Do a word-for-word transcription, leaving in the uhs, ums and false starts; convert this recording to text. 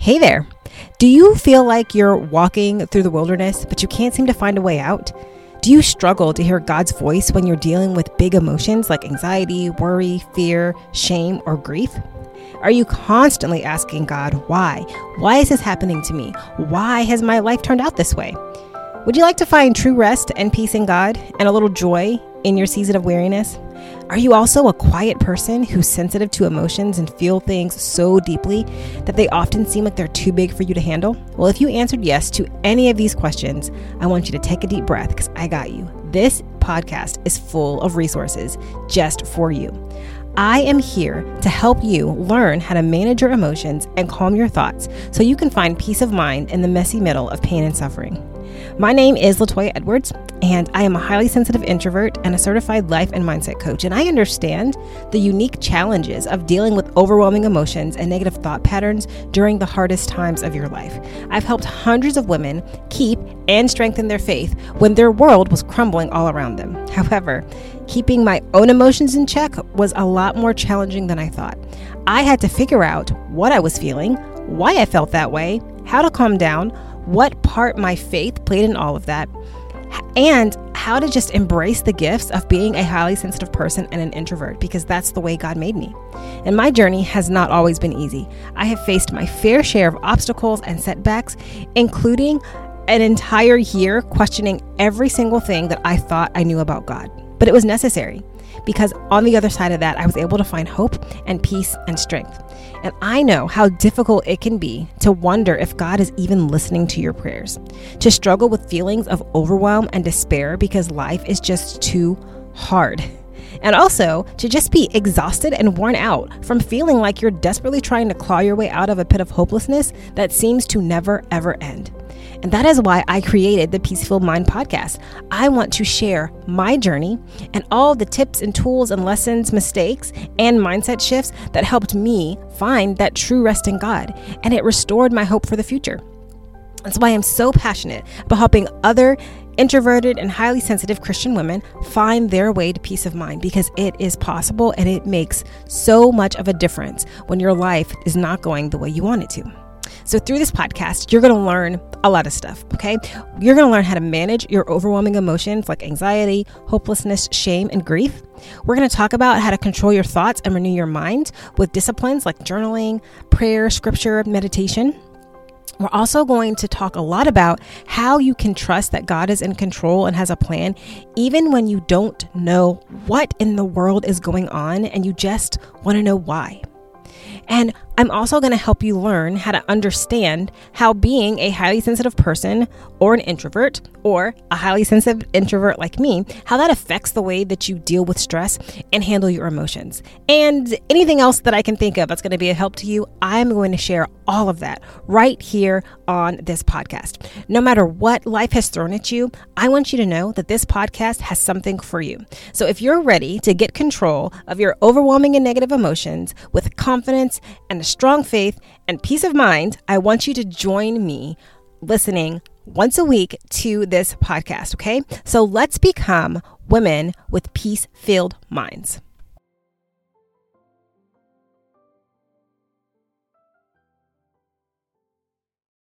Hey there. Do you feel like you're walking through the wilderness, but you can't seem to find a way out? Do you struggle to hear God's voice when you're dealing with big emotions like anxiety, worry, fear, shame, or grief? Are you constantly asking God, why? Why is this happening to me? Why has my life turned out this way? Would you like to find true rest and peace in God and a little joy in your season of weariness? Are you also a quiet person who's sensitive to emotions and feel things so deeply that they often seem like they're too big for you to handle? Well, if you answered yes to any of these questions, I want you to take a deep breath because I got you. This podcast is full of resources just for you. I am here to help you learn how to manage your emotions and calm your thoughts so you can find peace of mind in the messy middle of pain and suffering. My name is LaToya Edwards, and I am a highly sensitive introvert and a certified life and mindset coach. And I understand the unique challenges of dealing with overwhelming emotions and negative thought patterns during the hardest times of your life. I've helped hundreds of women keep and strengthen their faith when their world was crumbling all around them. However, keeping my own emotions in check was a lot more challenging than I thought. I had to figure out what I was feeling, why I felt that way, how to calm down, what part my faith played in all of that, and how to just embrace the gifts of being a highly sensitive person and an introvert, because that's the way God made me. And my journey has not always been easy. I have faced my fair share of obstacles and setbacks, including an entire year questioning every single thing that I thought I knew about God. But it was necessary, because on the other side of that, I was able to find hope and peace and strength. And I know how difficult it can be to wonder if God is even listening to your prayers, to struggle with feelings of overwhelm and despair because life is just too hard. And also to just be exhausted and worn out from feeling like you're desperately trying to claw your way out of a pit of hopelessness that seems to never, ever end. And that is why I created the Peaceful Mind Podcast. I want to share my journey and all the tips and tools and lessons, mistakes, and mindset shifts that helped me find that true rest in God. And it restored my hope for the future. That's why I'm so passionate about helping other introverted and highly sensitive Christian women find their way to peace of mind, because it is possible and it makes so much of a difference when your life is not going the way you want it to. So through this podcast, you're going to learn a lot of stuff, okay? You're going to learn how to manage your overwhelming emotions like anxiety, hopelessness, shame, and grief. We're going to talk about how to control your thoughts and renew your mind with disciplines like journaling, prayer, scripture, meditation. We're also going to talk a lot about how you can trust that God is in control and has a plan, even when you don't know what in the world is going on and you just want to know why. And I'm also going to help you learn how to understand how being a highly sensitive person or an introvert or a highly sensitive introvert like me, how that affects the way that you deal with stress and handle your emotions. And anything else that I can think of that's going to be a help to you, I'm going to share all of that right here on this podcast. No matter what life has thrown at you, I want you to know that this podcast has something for you. So if you're ready to get control of your overwhelming and negative emotions with confidence and a strong faith and peace of mind, I want you to join me listening once a week to this podcast, okay? So let's become women with peace-filled minds.